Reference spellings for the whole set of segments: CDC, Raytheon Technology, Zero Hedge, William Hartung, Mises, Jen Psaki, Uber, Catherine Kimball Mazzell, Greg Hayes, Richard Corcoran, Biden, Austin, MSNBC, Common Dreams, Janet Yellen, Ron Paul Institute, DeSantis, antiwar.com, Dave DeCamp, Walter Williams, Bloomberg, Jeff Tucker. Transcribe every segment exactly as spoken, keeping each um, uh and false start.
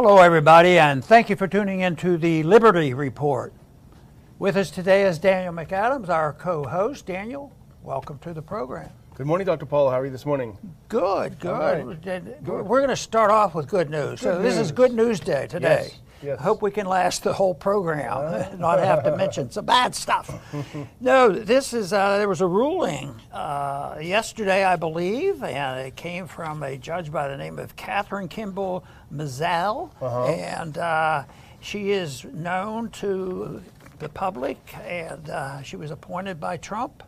Hello, everybody, and thank you for tuning in to the Liberty Report. With us today is Daniel McAdams, our co-host. Daniel, welcome to the program. Good morning, Doctor Paul. How are you this morning? Good, good. Right. good. We're going to start off with good news. Good so this news. is Good News Day today. Yes. Yes. I hope we can last the whole program, uh. not have to mention some bad stuff. No, this is, uh, there was a ruling uh, yesterday, I believe, and it came from a judge by the name of Catherine Kimball Mazzell, uh-huh. and uh, she is known to the public, and uh, she was appointed by Trump.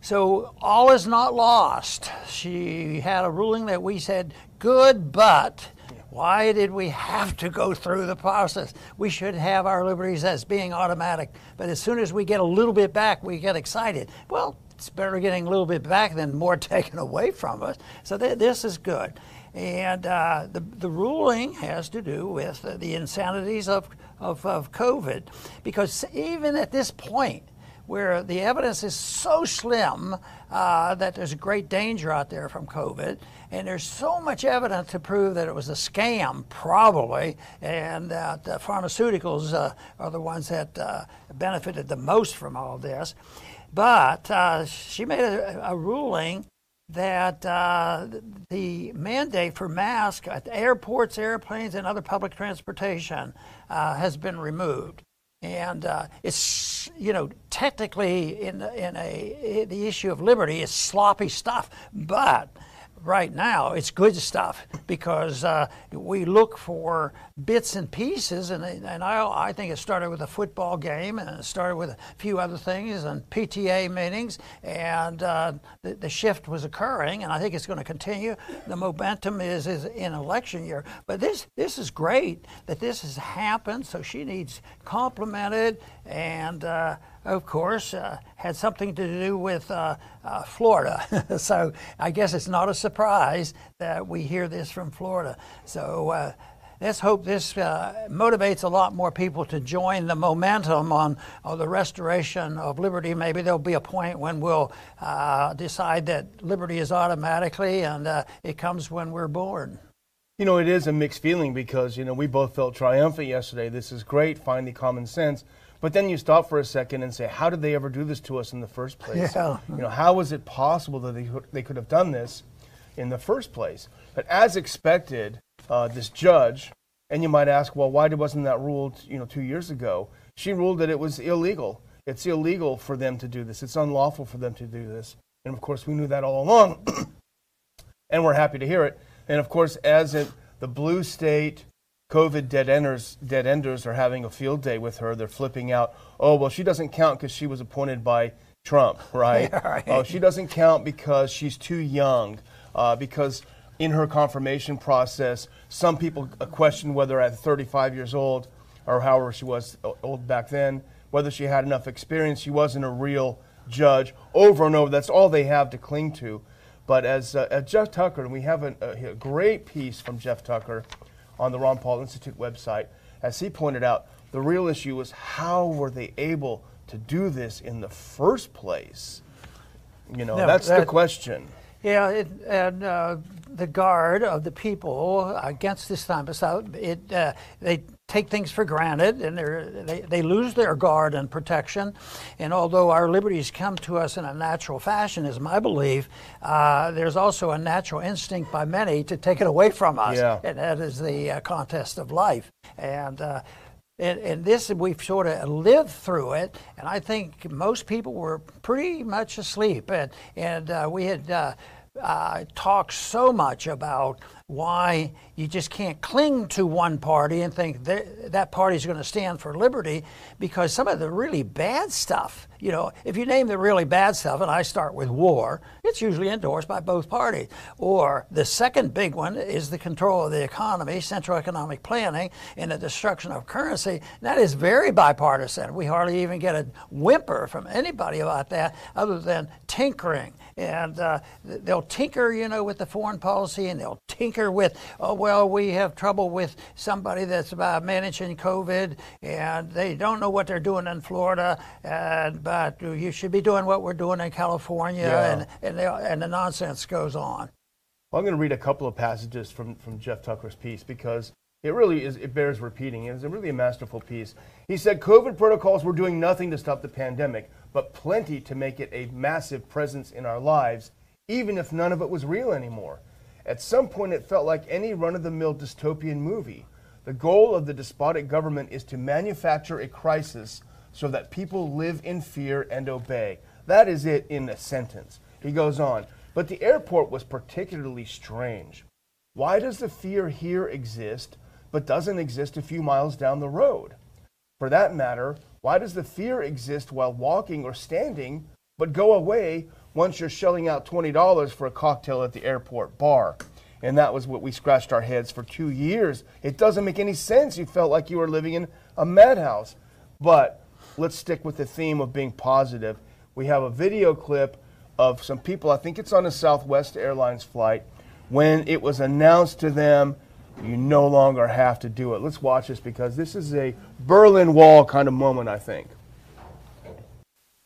So all is not lost. She had a ruling that we said, good, but why did we have to go through the process? We should have our liberties as being automatic. But as soon as we get a little bit back, we get excited. Well, it's better getting a little bit back than more taken away from us. So th this is good. And uh, the, the ruling has to do with uh, the insanities of, of, of COVID. Because even at this point, where the evidence is so slim uh, that there's a great danger out there from COVID, and there's so much evidence to prove that it was a scam, probably, and that uh, pharmaceuticals uh, are the ones that uh, benefited the most from all this. But uh, she made a, a ruling that uh, the mandate for masks at airports, airplanes, and other public transportation uh, has been removed. And uh, it's, you know, technically in, in a, in the issue of liberty is sloppy stuff, but right now it's good stuff because uh, we look for bits and pieces, and, and I, I think it started with a football game, and it started with a few other things and P T A meetings, and uh, the, the shift was occurring, and I think it's going to continue. The momentum is, is in election year, but this this is great that this has happened, so she needs complimented. And uh, of course, uh, had something to do with uh, uh, Florida. So I guess it's not a surprise that we hear this from Florida. So uh, let's hope this uh, motivates a lot more people to join the momentum on, on the restoration of liberty. Maybe there'll be a point when we'll uh, decide that liberty is automatically, and uh, it comes when we're born. You know, it is a mixed feeling because, you know, we both felt triumphant yesterday. This is great, finally common sense. But then you stop for a second and say, how did they ever do this to us in the first place? Yeah. You know, how was it possible that they, they could have done this in the first place? But as expected, uh, this judge, and you might ask, well, why wasn't that ruled, you know, two years ago? She ruled that it was illegal. It's illegal for them to do this. It's unlawful for them to do this. And, of course, we knew that all along, and we're happy to hear it. And, of course, as it, the blue state COVID dead-enders dead enders are having a field day with her. They're flipping out. Oh, well, she doesn't count because she was appointed by Trump, right? Yeah, right. Oh, she doesn't count because she's too young, uh, because in her confirmation process, some people questioned whether at thirty-five years old, or however she was old back then, whether she had enough experience. She wasn't a real judge. Over and over, that's all they have to cling to. But as, uh, as Jeff Tucker, and we have a, a great piece from Jeff Tucker on the Ron Paul Institute website, as he pointed out, the real issue was how were they able to do this in the first place? You know, no, that's that, the question. Yeah, it, and uh, the guard of the people against this time, it, uh, they take things for granted, and they, they lose their guard and protection. And although our liberties come to us in a natural fashion, is my belief, uh, there's also a natural instinct by many to take it away from us. Yeah. And that is the uh, contest of life. And, uh, and, and this, we've sort of lived through it, and I think most people were pretty much asleep. And, and uh, we had uh, uh, talked so much about why you just can't cling to one party and think that, that party's going to stand for liberty, because some of the really bad stuff, you know, if you name the really bad stuff, and I start with war, it's usually endorsed by both parties. Or the second big one is the control of the economy, central economic planning, and the destruction of currency. That is very bipartisan. We hardly even get a whimper from anybody about that other than tinkering. And uh, they'll tinker, you know, with the foreign policy, and they'll tinker with, oh, well, we have trouble with somebody that's about managing COVID, and they don't know what they're doing in Florida, and, but you should be doing what we're doing in California, yeah. and, and, they, and the nonsense goes on. Well, I'm going to read a couple of passages from, from Jeff Tucker's piece, because It really is, it bears repeating. It's really a masterful piece. He said COVID protocols were doing nothing to stop the pandemic, but plenty to make it a massive presence in our lives, even if none of it was real anymore. At some point, it felt like any run-of-the-mill dystopian movie. The goal of the despotic government is to manufacture a crisis so that people live in fear and obey. That is it in a sentence. He goes on, but the airport was particularly strange. Why does the fear here exist, but doesn't exist a few miles down the road? For that matter, why does the fear exist while walking or standing, but go away once you're shelling out twenty dollars for a cocktail at the airport bar? And that was what we scratched our heads for two years. It doesn't make any sense. You felt like you were living in a madhouse. But let's stick with the theme of being positive. We have a video clip of some people, I think it's on a Southwest Airlines flight, when it was announced to them, you no longer have to do it. Let's watch this because this is a Berlin Wall kind of moment, I think.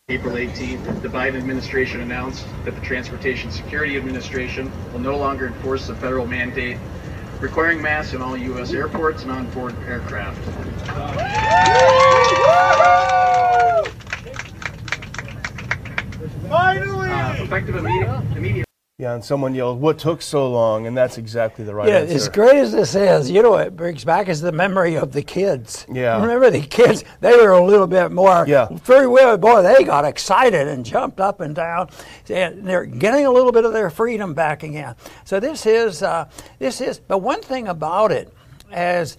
April eighteenth, the Biden administration announced that the Transportation Security Administration will no longer enforce the federal mandate requiring masks in all U S airports and onboard aircraft. Finally! Uh, effective immediately. Immediate. Yeah, and someone yelled, what took so long? And that's exactly the right yeah, answer. Yeah, as great as this is, you know what it brings back is the memory of the kids. Yeah. Remember the kids? They were a little bit more. Yeah. Very well, boy, they got excited and jumped up and down. And they're getting a little bit of their freedom back again. So this is, uh, this is, but one thing about it, as,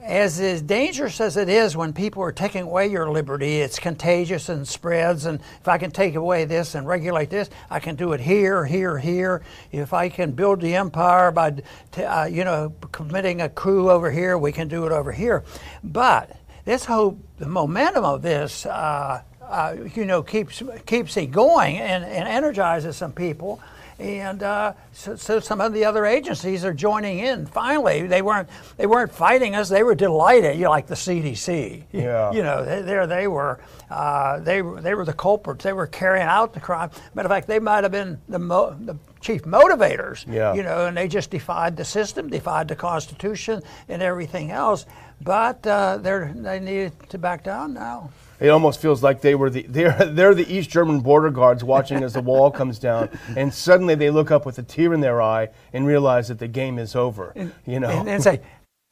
as is dangerous as it is when people are taking away your liberty, it's contagious and spreads, and if I can take away this and regulate this, I can do it here, here, here. If I can build the empire by, t uh, you know, committing a coup over here, we can do it over here. But this whole, the momentum of this, uh, uh, you know, keeps, keeps it going and, and energizes some people. And uh, so, so some of the other agencies are joining in. Finally, they weren't they weren't fighting us. They were delighted. You know, like the C D C. Yeah. You know, they, there they were. Uh, they they were the culprits. They were carrying out the crime. Matter of fact, they might have been the mo the chief motivators. Yeah. You know, and they just defied the system, defied the Constitution, and everything else. But uh, they're they need to back down now. It almost feels like they were the they're they're the East German border guards watching as the wall comes down, and suddenly they look up with a tear in their eye and realize that the game is over. And, you know, and, and say,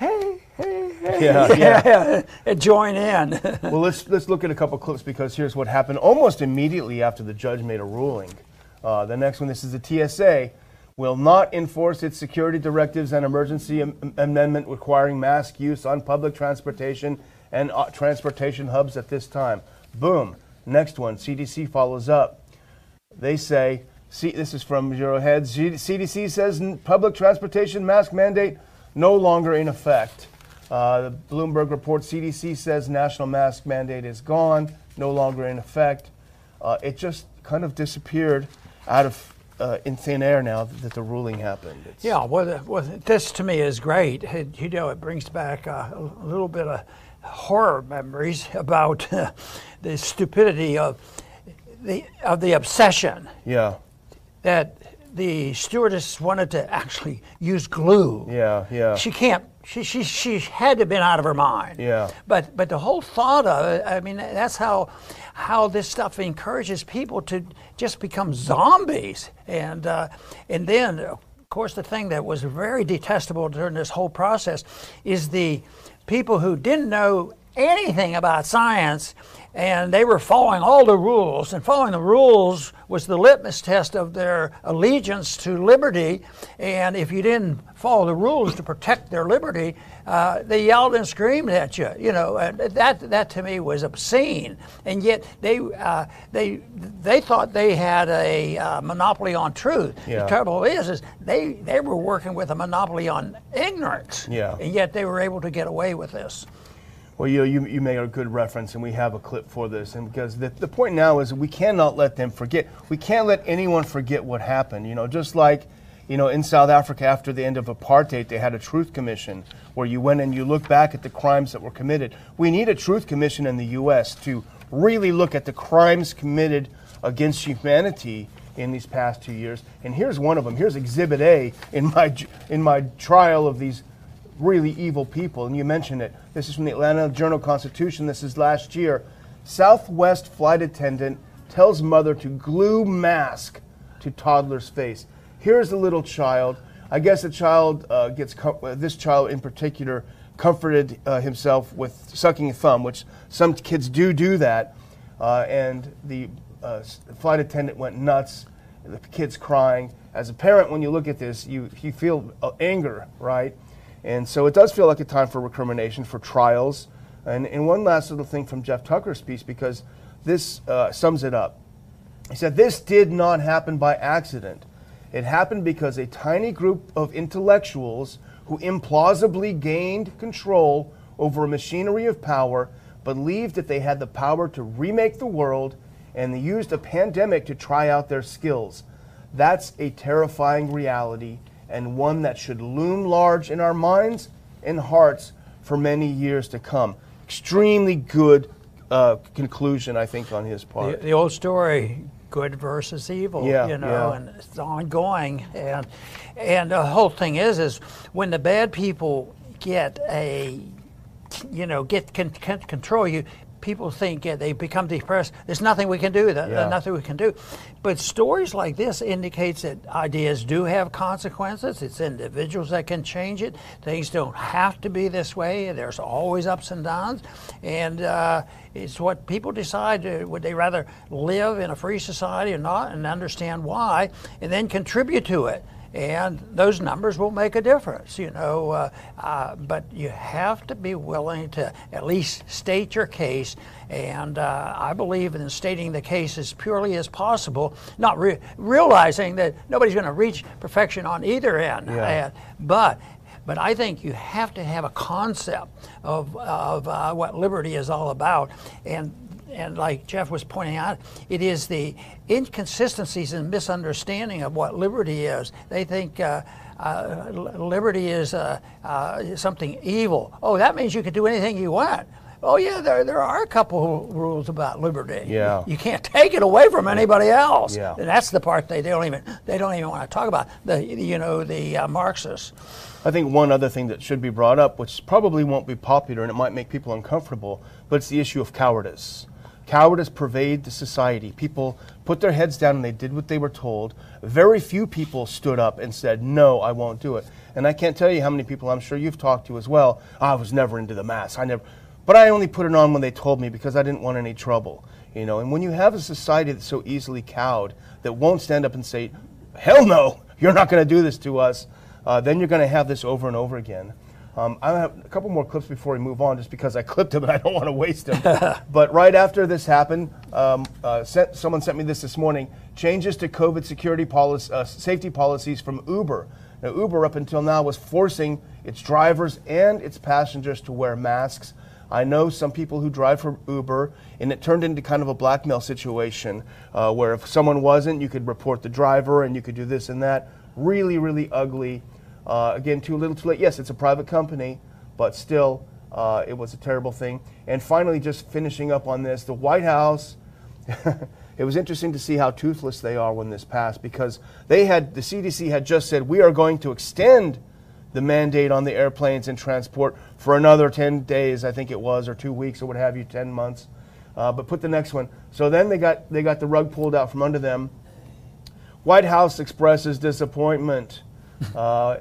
"Hey, hey, hey!" Yeah, yeah. yeah. Join in. Well, let's let's look at a couple clips because here's what happened almost immediately after the judge made a ruling. Uh, the next one, this is the T S A will not enforce its security directives and emergency am amendment requiring mask use on public transportation and uh, transportation hubs at this time. Boom. Next one, C D C follows up. They say, see, this is from Zero Hedge, C D C says public transportation mask mandate no longer in effect. Uh, the Bloomberg report, C D C says national mask mandate is gone, no longer in effect. Uh, it just kind of disappeared out of Uh, in thin air now that the ruling happened. It's yeah, well, well, this to me is great. It, you know, it brings back uh, a little bit of horror memories about uh, the stupidity of the of the obsession. Yeah, that the stewardess wanted to actually use glue. Yeah, yeah. She can't. She she she had to have been out of her mind. Yeah. But but the whole thought of it. I mean, that's how how this stuff encourages people to just become zombies. And uh, and then, of course, the thing that was very detestable during this whole process is the people who didn't know anything about science, and they were following all the rules, and following the rules was the litmus test of their allegiance to liberty. And if you didn't follow the rules to protect their liberty, uh, they yelled and screamed at you. You know, and that that to me was obscene. And yet they uh, they they thought they had a uh, monopoly on truth. Yeah. The trouble is, is they they were working with a monopoly on ignorance. Yeah. And yet they were able to get away with this. Well, you, you, you made a good reference, and we have a clip for this. And because the, the point now is we cannot let them forget. We can't let anyone forget what happened. You know, just like, you know, in South Africa after the end of apartheid, they had a truth commission where you went and you look back at the crimes that were committed. We need a truth commission in the U S to really look at the crimes committed against humanity in these past two years. And here's one of them. Here's Exhibit A in my, in my trial of these really evil people, and you mentioned it. This is from the Atlanta Journal-Constitution. This is last year. Southwest flight attendant tells mother to glue mask to toddler's face. Here's the little child. I guess the child uh, gets, com- this child in particular, comforted uh, himself with sucking a thumb, which some kids do do that. Uh, and the uh, flight attendant went nuts. The kid's crying. As a parent, when you look at this, you, you feel anger, right? And so it does feel like a time for recrimination, for trials. And, and one last little thing from Jeff Tucker's piece, because this uh, sums it up. He said, this did not happen by accident. It happened because a tiny group of intellectuals who implausibly gained control over a machinery of power believed that they had the power to remake the world, and they used a pandemic to try out their skills. That's a terrifying reality, and one that should loom large in our minds and hearts for many years to come. Extremely good uh, conclusion, I think, on his part. The, the old story, good versus evil, yeah, you know, yeah. and it's ongoing. And and the whole thing is, is when the bad people get a, you know, get can, can control you, people think yeah, they become depressed. There's nothing we can do. That, yeah. Nothing we can do. But stories like this indicates that ideas do have consequences. It's individuals that can change it. Things don't have to be this way. There's always ups and downs. And uh, it's what people decide. Would they rather live in a free society or not, and understand why, and then contribute to it. And those numbers will make a difference, you know. Uh, uh, but you have to be willing to at least state your case. And uh, I believe in stating the case as purely as possible, not re- realizing that nobody's going to reach perfection on either end. Yeah. And, but. But I think you have to have a concept of of uh, what liberty is all about, and and like Jeff was pointing out, it is the inconsistencies and misunderstanding of what liberty is. They think uh, uh, liberty is uh, uh, something evil. Oh, that means you can do anything you want. Oh yeah, there there are a couple rules about liberty. Yeah. You can't take it away from anybody else. Yeah. And that's the part they, they don't even they don't even want to talk about. The you know the uh, Marxists. I think one other thing that should be brought up, which probably won't be popular and it might make people uncomfortable, but it's the issue of cowardice. Cowardice pervaded the society. People put their heads down and they did what they were told. Very few people stood up and said, no, I won't do it. And I can't tell you how many people I'm sure you've talked to as well. I was never into the mask. I never. But I only put it on when they told me because I didn't want any trouble, you know. And when you have a society that's so easily cowed, that won't stand up and say, hell no, you're not going to do this to us, uh, then you're going to have this over and over again. Um, I have a couple more clips before we move on, just because I clipped them and I don't want to waste them. But right after this happened, um, uh, sent, someone sent me this this morning: changes to COVID security policy, uh, safety policies from Uber. Now, Uber up until now was forcing its drivers and its passengers to wear masks. I know some people who drive for Uber, and it turned into kind of a blackmail situation uh, where if someone wasn't, you could report the driver and you could do this and that. Really, really ugly. Uh, again, too little, too late. Yes, it's a private company, but still, uh, it was a terrible thing. And finally, just finishing up on this, the White House, it was interesting to see how toothless they are when this passed, because they had, the C D C had just said, we are going to extend the mandate on the airplanes and transport for another ten days, I think it was, or two weeks, or what have you, ten months. Uh, but put the next one. So then they got they got the rug pulled out from under them. White House expresses disappointment. Uh,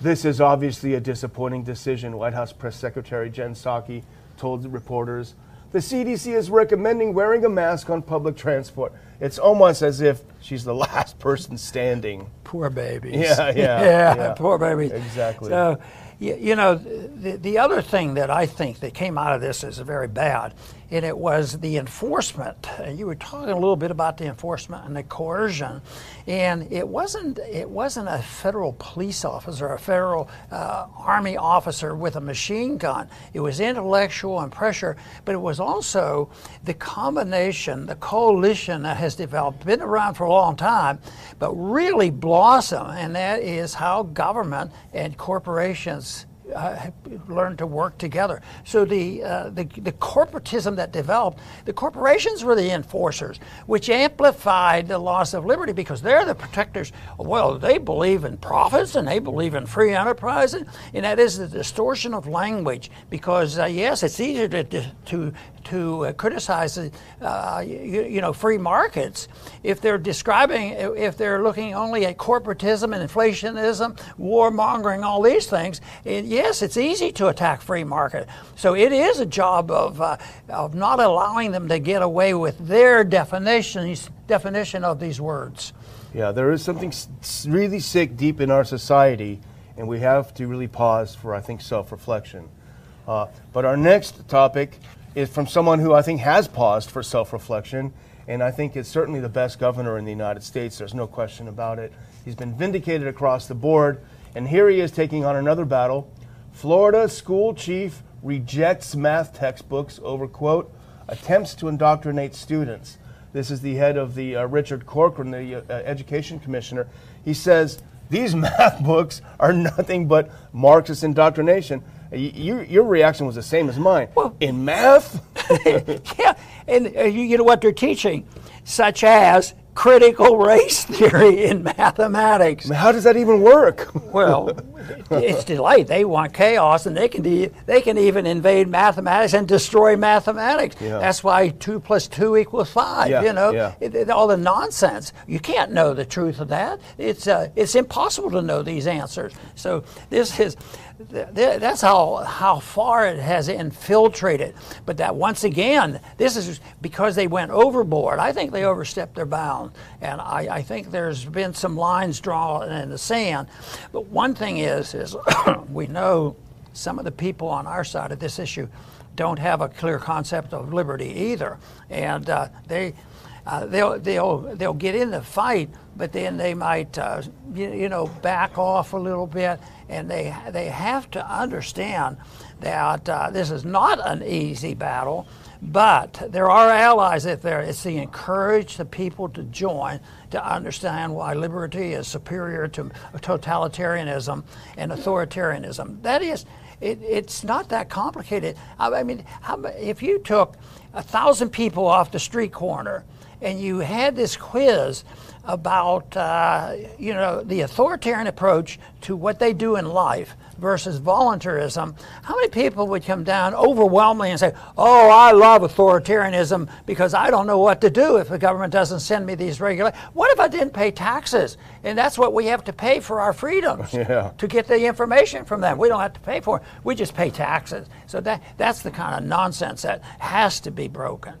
this is obviously a disappointing decision, White House Press Secretary Jen Psaki told reporters. The C D C is recommending wearing a mask on public transport. It's almost as if she's the last person standing. Poor babies. Yeah, yeah. yeah, yeah. Poor babies. Exactly. So, you know, the, the other thing that I think that came out of this is very bad, and it was the enforcement. You were talking a little bit about the enforcement and the coercion, and it wasn't it wasn't a federal police officer, a federal uh, army officer with a machine gun. It was intellectual and pressure, but it was also the combination, the coalition that has developed, been around for a long time, but really blossomed, and that is how government and corporations uh, learn to work together. So the, uh, the the corporatism that developed, the corporations were the enforcers, which amplified the loss of liberty because they're the protectors. Well, they believe in profits and they believe in free enterprise, and, and that is the distortion of language. Because uh, yes, it's easier to to to uh, criticize uh, you, you know free markets if they're describing if they're looking only at corporatism and inflationism, warmongering, all these things. It, yes, it's easy to attack free market. So it is a job of uh, of not allowing them to get away with their definitions definition of these words. Yeah, there is something really sick deep in our society, and we have to really pause for, I think, self-reflection. Uh, but our next topic is from someone who I think has paused for self-reflection, and I think is certainly the best governor in the United States. There's no question about it. He's been vindicated across the board, and here he is taking on another battle. Florida school chief rejects math textbooks over, quote, attempts to indoctrinate students. This is the head of the uh, Richard Corcoran, the uh, education commissioner. He says, these math books are nothing but Marxist indoctrination. You, your reaction was the same as mine. Well, in math? Yeah, and uh, you, you know what they're teaching, such as critical race theory in mathematics. How does that even work? Well, it's delight. They want chaos, and they can de they can even invade mathematics and destroy mathematics. Yeah. That's why two plus two equals five. Yeah. You know, yeah. it, it, all the nonsense. You can't know the truth of that. It's uh, it's impossible to know these answers. So this is th th that's how how far it has infiltrated. But that once again, this is because they went overboard. I think they overstepped their bounds. And I, I think there's been some lines drawn in the sand. But one thing is, is we know some of the people on our side of this issue don't have a clear concept of liberty either. And uh, they, uh, they'll, they'll, they'll get in the fight, but then they might, uh, you, you know, back off a little bit. And they, they have to understand that uh, this is not an easy battle. But there are allies out there. It's to encourage the people to join, to understand why liberty is superior to totalitarianism and authoritarianism. That is, it, it's not that complicated. I, I mean, how, if you took a thousand people off the street corner and you had this quiz about, uh, you know, the authoritarian approach to what they do in life versus voluntarism, how many people would come down overwhelmingly and say, oh, I love authoritarianism because I don't know what to do if the government doesn't send me these regulations. What if I didn't pay taxes? And that's what we have to pay for our freedoms, yeah, to get the information from them. We don't have to pay for it. We just pay taxes. So that that's the kind of nonsense that has to be broken.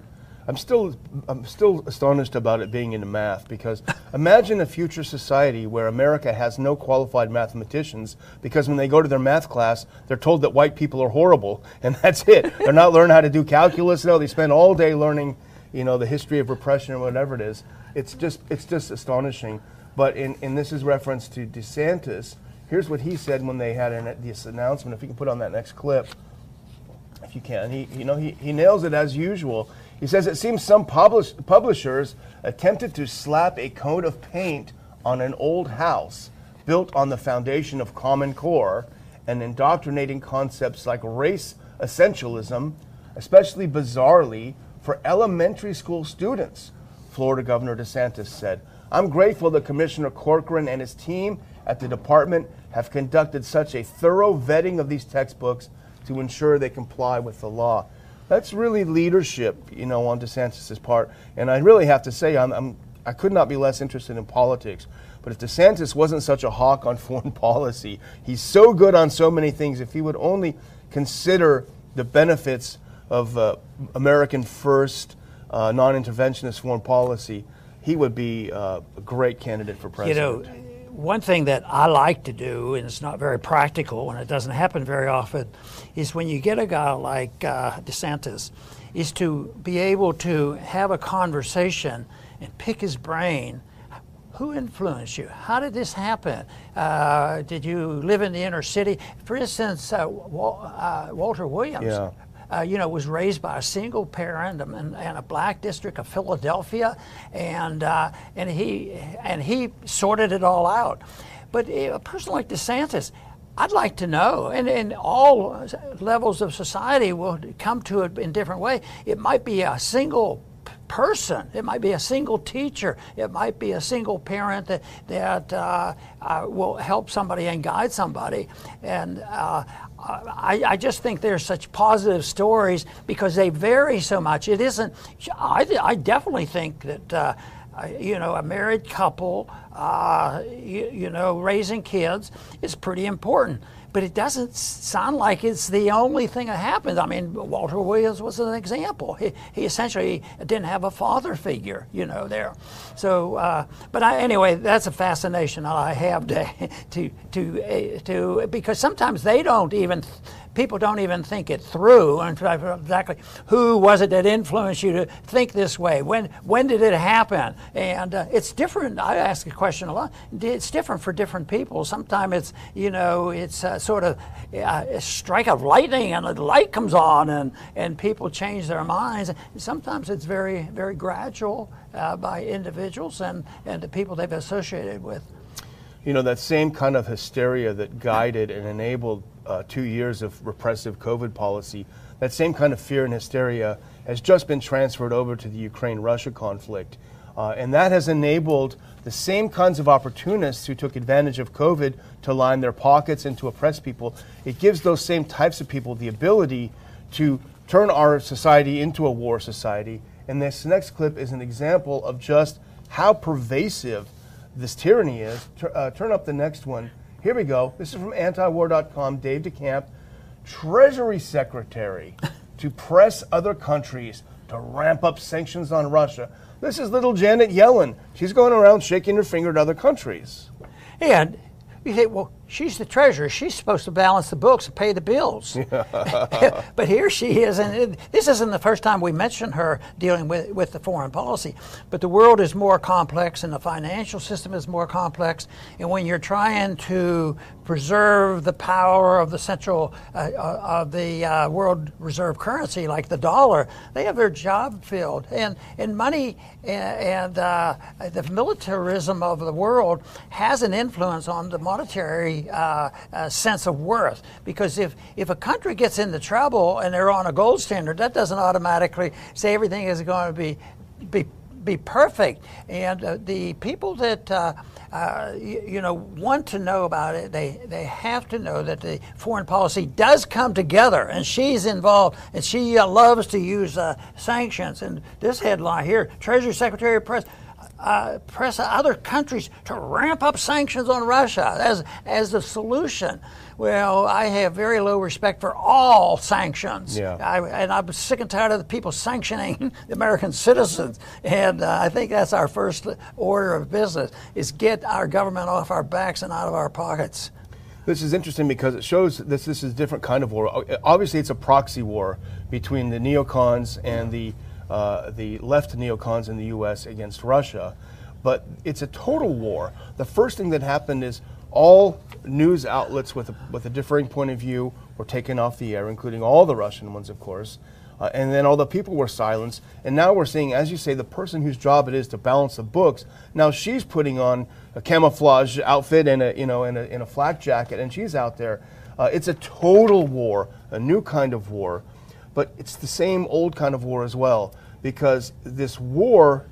I'm still, I'm still astonished about it being into math, because imagine a future society where America has no qualified mathematicians, because when they go to their math class, they're told that white people are horrible, and that's it. They're not learning how to do calculus. No, they spend all day learning, you know, the history of repression or whatever it is. It's just, it's just astonishing. But in, in this is reference to DeSantis. Here's what he said when they had an, this announcement. If you can put on that next clip, if you can. He, you know, he, he nails it as usual. He says, it seems some publish publishers attempted to slap a coat of paint on an old house built on the foundation of Common Core and indoctrinating concepts like race essentialism, especially bizarrely for elementary school students, Florida Governor DeSantis said. I'm grateful that Commissioner Corcoran and his team at the department have conducted such a thorough vetting of these textbooks to ensure they comply with the law. That's really leadership, you know, on DeSantis' part. And I really have to say, I'm, I'm, I could not be less interested in politics. But if DeSantis wasn't such a hawk on foreign policy, he's so good on so many things. If he would only consider the benefits of uh, American first, uh, non-interventionist foreign policy, he would be uh, a great candidate for president. You know, one thing that I like to do, and it's not very practical and it doesn't happen very often, is when you get a guy like uh, DeSantis, is to be able to have a conversation and pick his brain. Who influenced you? How did this happen? Uh, did you live in the inner city? For instance, uh, Wal uh, Walter Williams. Yeah. Uh, you know, was raised by a single parent and, and a black district of Philadelphia, and uh, and he and he sorted it all out. But a person like DeSantis, I'd like to know, and, and all levels of society will come to it in different way. It might be a single person, it might be a single teacher, it might be a single parent that, that uh, uh, will help somebody and guide somebody. And uh, I, I just think there's such positive stories because they vary so much. It isn't, I, I definitely think that uh, you know, a married couple, uh, you, you know, raising kids is pretty important. But it doesn't sound like it's the only thing that happens. I mean, Walter Williams was an example. He, he essentially didn't have a father figure, you know, there. So, uh, but I, anyway, that's a fascination I have to, to, to, to, because sometimes they don't even, people don't even think it through. Exactly, who was it that influenced you to think this way? When, when did it happen? And uh, it's different. I ask a question a lot. It's different for different people. Sometimes it's, you know, it's uh, sort of a strike of lightning and the light comes on and, and people change their minds. Sometimes it's very, very gradual uh, by individuals and, and the people they've associated with. You know, that same kind of hysteria that guided and enabled uh, two years of repressive COVID policy, that same kind of fear and hysteria has just been transferred over to the Ukraine-Russia conflict. Uh, and that has enabled the same kinds of opportunists who took advantage of COVID to line their pockets and to oppress people. It gives those same types of people the ability to turn our society into a war society. And this next clip is an example of just how pervasive this tyranny is. Tur uh, turn up the next one. Here we go. This is from antiwar dot com, Dave DeCamp, Treasury Secretary to press other countries to ramp up sanctions on Russia. This is little Janet Yellen. She's going around shaking her finger at other countries. And you think, well, she's the treasurer. She's supposed to balance the books and pay the bills. Yeah. But here she is, and it, this isn't the first time we mention her dealing with, with the foreign policy. But the world is more complex, and the financial system is more complex. And when you're trying to preserve the power of the central, uh, of the uh, world reserve currency, like the dollar, they have their job filled. And, and money and, and uh, the militarism of the world has an influence on the monetary Uh, uh, sense of worth, because if if a country gets into trouble and they're on a gold standard, that doesn't automatically say everything is going to be be be perfect. And uh, the people that uh, uh, you, you know want to know about it, they they have to know that the foreign policy does come together, and she's involved, and she uh, loves to use uh, sanctions. And this headline here: Treasury Secretary of Press. Uh, press other countries to ramp up sanctions on Russia as as the solution. Well, I have very low respect for all sanctions, yeah. I, and I'm sick and tired of the people sanctioning the American citizens. And uh, I think that's our first order of business: is get our government off our backs and out of our pockets. This is interesting because it shows that this, this is a different kind of war. Obviously, it's a proxy war between the neocons and the. Uh, the left neocons in the U S against Russia, but it's a total war. The first thing that happened is all news outlets with a, with a differing point of view were taken off the air, including all the Russian ones, of course, uh, and then all the people were silenced. And now we're seeing, as you say, the person whose job it is to balance the books, now she's putting on a camouflage outfit and a, you know, in a, in a flak jacket, and she's out there. Uh, it's a total war, a new kind of war. But it's the same old kind of war as well, because this war,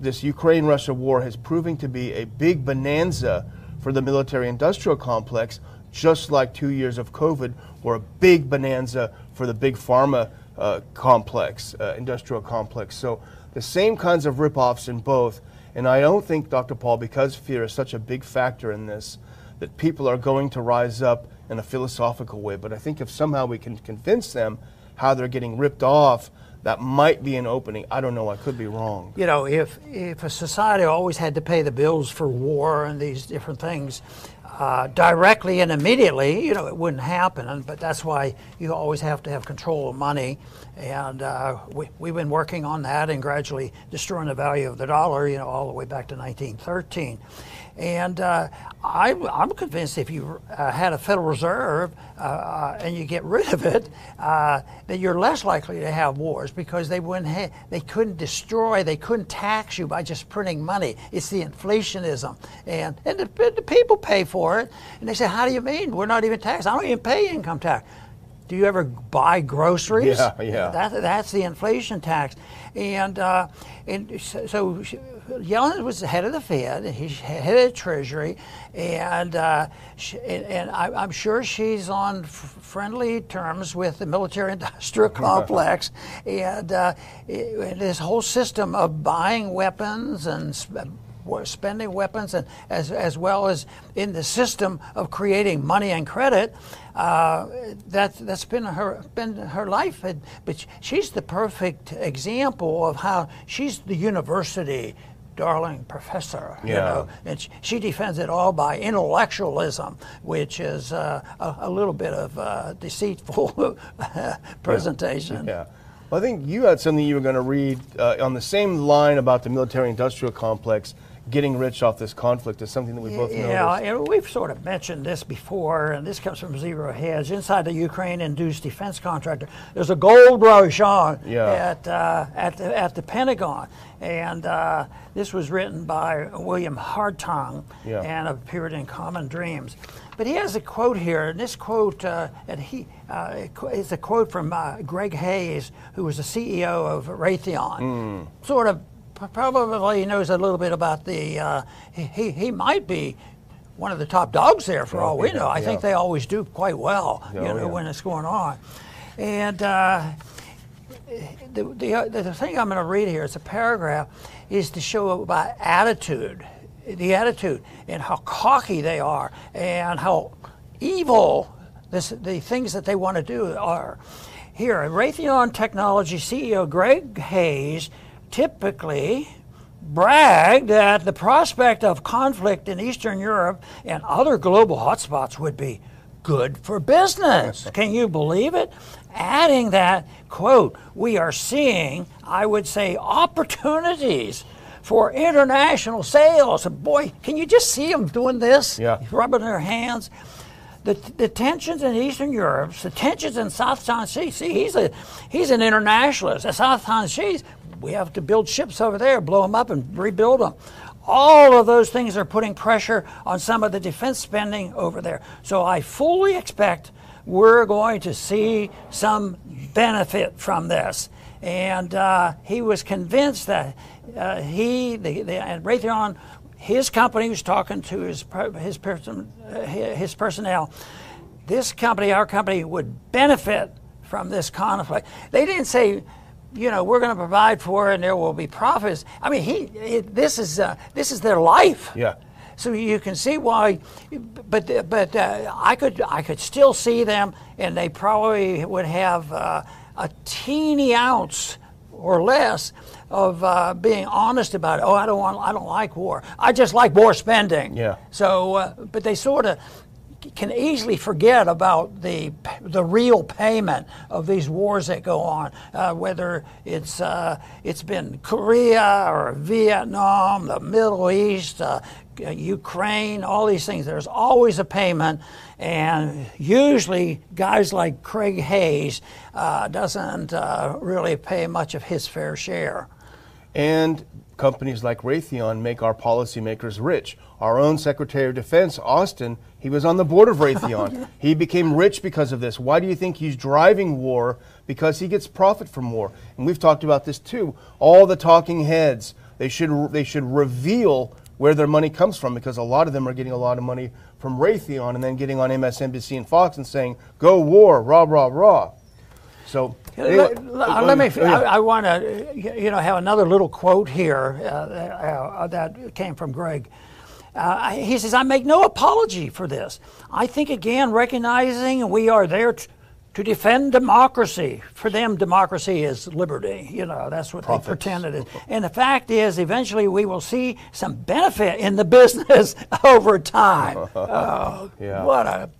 this Ukraine-Russia war, is proving to be a big bonanza for the military-industrial complex, just like two years of COVID were a big bonanza for the big pharma uh, complex, uh, industrial complex. So the same kinds of ripoffs in both. And I don't think, Doctor Paul, because fear is such a big factor in this, that people are going to rise up in a philosophical way. But I think if somehow we can convince them how they're getting ripped off, that might be an opening. I don't know, I could be wrong. You know, if, if a society always had to pay the bills for war and these different things, uh, directly and immediately, you know, it wouldn't happen. But that's why you always have to have control of money. And uh, we, we've been working on that and gradually destroying the value of the dollar, you know, all the way back to nineteen thirteen. And uh, I, I'm convinced if you uh, had a Federal Reserve uh, and you get rid of it, uh, that you're less likely to have wars, because they wouldn't ha they couldn't destroy, they couldn't tax you by just printing money. It's the inflationism, and and the, the people pay for for it. And they say, how do you mean? We're not even taxed. I don't even pay income tax. Do you ever buy groceries? Yeah, yeah. That, that's the inflation tax. And uh, and so, so Yellen was the head of the Fed, and he's head of the Treasury, and uh, she, and, and I, I'm sure she's on f friendly terms with the military-industrial complex, and, uh, it, and this whole system of buying weapons and sp spending weapons, and as as well as in the system of creating money and credit. Uh, that, that's been her been her life, but she's the perfect example of how she's the university darling professor, yeah. you know, and she, she defends it all by intellectualism, which is uh, a, a little bit of uh, deceitful presentation. Yeah. Yeah. Well, I think you had something you were going to read uh, on the same line about the military-industrial complex getting rich off this conflict is something that we both know. Yeah, and we've sort of mentioned this before, and this comes from Zero Hedge. Inside the Ukraine-induced defense contractor, there's a gold rush on yeah. at uh, at the, at the Pentagon, and uh, this was written by William Hartung yeah. and appeared in Common Dreams. But he has a quote here, and this quote, uh, and he uh, it's a quote from uh, Greg Hayes, who was the C E O of Raytheon, mm. sort of. Probably he knows a little bit about the, uh, he, he might be one of the top dogs there for yeah, all we know. I yeah. think they always do quite well, oh, you know, yeah. when it's going on. And uh, the, the, the thing I'm going to read here, it's a paragraph, is to show about attitude, the attitude, and how cocky they are, and how evil this, the things that they want to do are. Here, Raytheon Technology C E O Greg Hayes typically bragged that the prospect of conflict in Eastern Europe and other global hotspots would be good for business. Can you believe it? Adding that, quote, we are seeing, I would say, opportunities for international sales. Boy, can you just see them doing this? Yeah. Rubbing their hands. The, the tensions in Eastern Europe, the tensions in South China Sea, see, he's, a, he's an internationalist. The South China Sea, we have to build ships over there, blow them up and rebuild them. All of those things are putting pressure on some of the defense spending over there. So I fully expect we're going to see some benefit from this. And uh, he was convinced that uh, he, the, the, and Raytheon, his company was talking to his, his, person, his personnel. This company, our company, would benefit from this conflict. They didn't say, you know, we're going to provide for it and there will be profits. I mean, he, it, this is uh, this is their life. Yeah. So you can see why, but but uh, I could I could still see them, and they probably would have uh, a teeny ounce or less of uh, being honest about it. Oh, I don't want, I don't like war. I just like more spending. Yeah. So, uh, but they sort of can easily forget about the the real payment of these wars that go on, uh, whether it's uh, it's been Korea or Vietnam, the Middle East, uh, Ukraine, all these things. There's always a payment, and usually guys like Craig Hayes uh, doesn't uh, really pay much of his fair share. And companies like Raytheon make our policymakers rich. Our own Secretary of Defense, Austin, he was on the board of Raytheon. He became rich because of this. Why do you think he's driving war? Because he gets profit from war. And we've talked about this too. All the talking heads, they should, they should reveal where their money comes from, because a lot of them are getting a lot of money from Raytheon and then getting on M S N B C and Fox and saying, go war, rah, rah, rah. So they, let, uh, let me. Uh, I, I want to, you know, have another little quote here uh, uh, that came from Greg. Uh, he says, "I make no apology for this. I think again, recognizing we are there t to defend democracy. For them, democracy is liberty. You know, that's what Profits. They pretended it. And the fact is, eventually, we will see some benefit in the business over time. Oh, yeah. What a."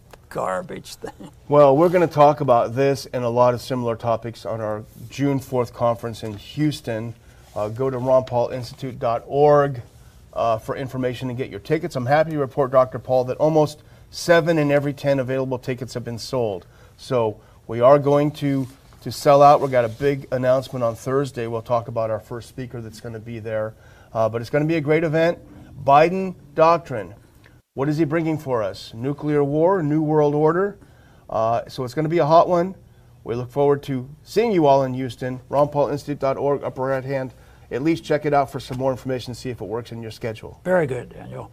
Garbage thing. Well, we're going to talk about this and a lot of similar topics on our June fourth conference in Houston. Uh, go to ron paul institute dot org uh, for information and get your tickets. I'm happy to report, Doctor Paul, that almost seven in every ten available tickets have been sold. So we are going to, to sell out. We've got a big announcement on Thursday. We'll talk about our first speaker that's going to be there. Uh, but it's going to be a great event. Biden Doctrine. What is he bringing for us? Nuclear war, new world order. Uh, so it's going to be a hot one. We look forward to seeing you all in Houston. ron paul institute dot org, upper right hand. At least check it out for some more information, see if it works in your schedule. Very good, Daniel.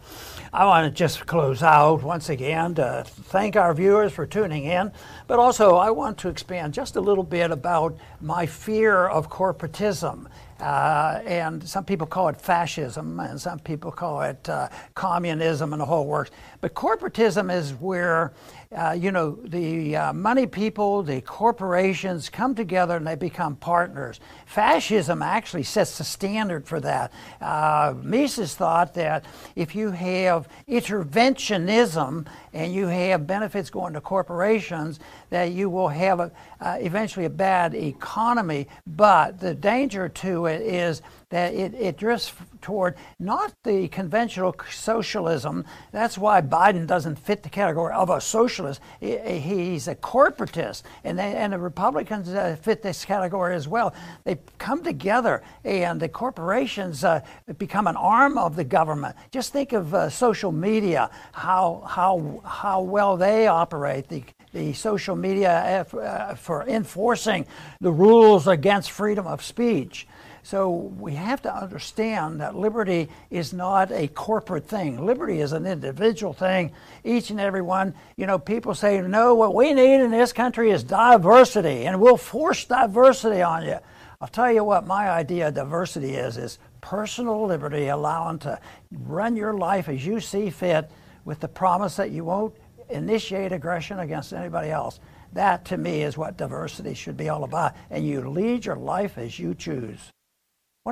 I want to just close out once again to thank our viewers for tuning in, but also I want to expand just a little bit about my fear of corporatism. Uh, and some people call it fascism, and some people call it uh, communism, and the whole works. But corporatism is where, uh, you know, the uh, money people, the corporations come together and they become partners. Fascism actually sets the standard for that. Uh, Mises thought that if you have interventionism and you have benefits going to corporations, that you will have a, uh, eventually a bad economy. But the danger to it is that it, it drifts toward not the conventional socialism. That's why Biden doesn't fit the category of a socialist. He's a corporatist, and they, and the Republicans uh, fit this category as well. They come together, and the corporations uh, become an arm of the government. Just think of uh, social media, how how how well they operate. The the social media uh, for enforcing the rules against freedom of speech. So we have to understand that liberty is not a corporate thing. Liberty is an individual thing. Each and every one, you know, people say, no, what we need in this country is diversity, and we'll force diversity on you. I'll tell you what my idea of diversity is, is personal liberty, allowing to run your life as you see fit with the promise that you won't initiate aggression against anybody else. That, to me, is what diversity should be all about, and you lead your life as you choose. I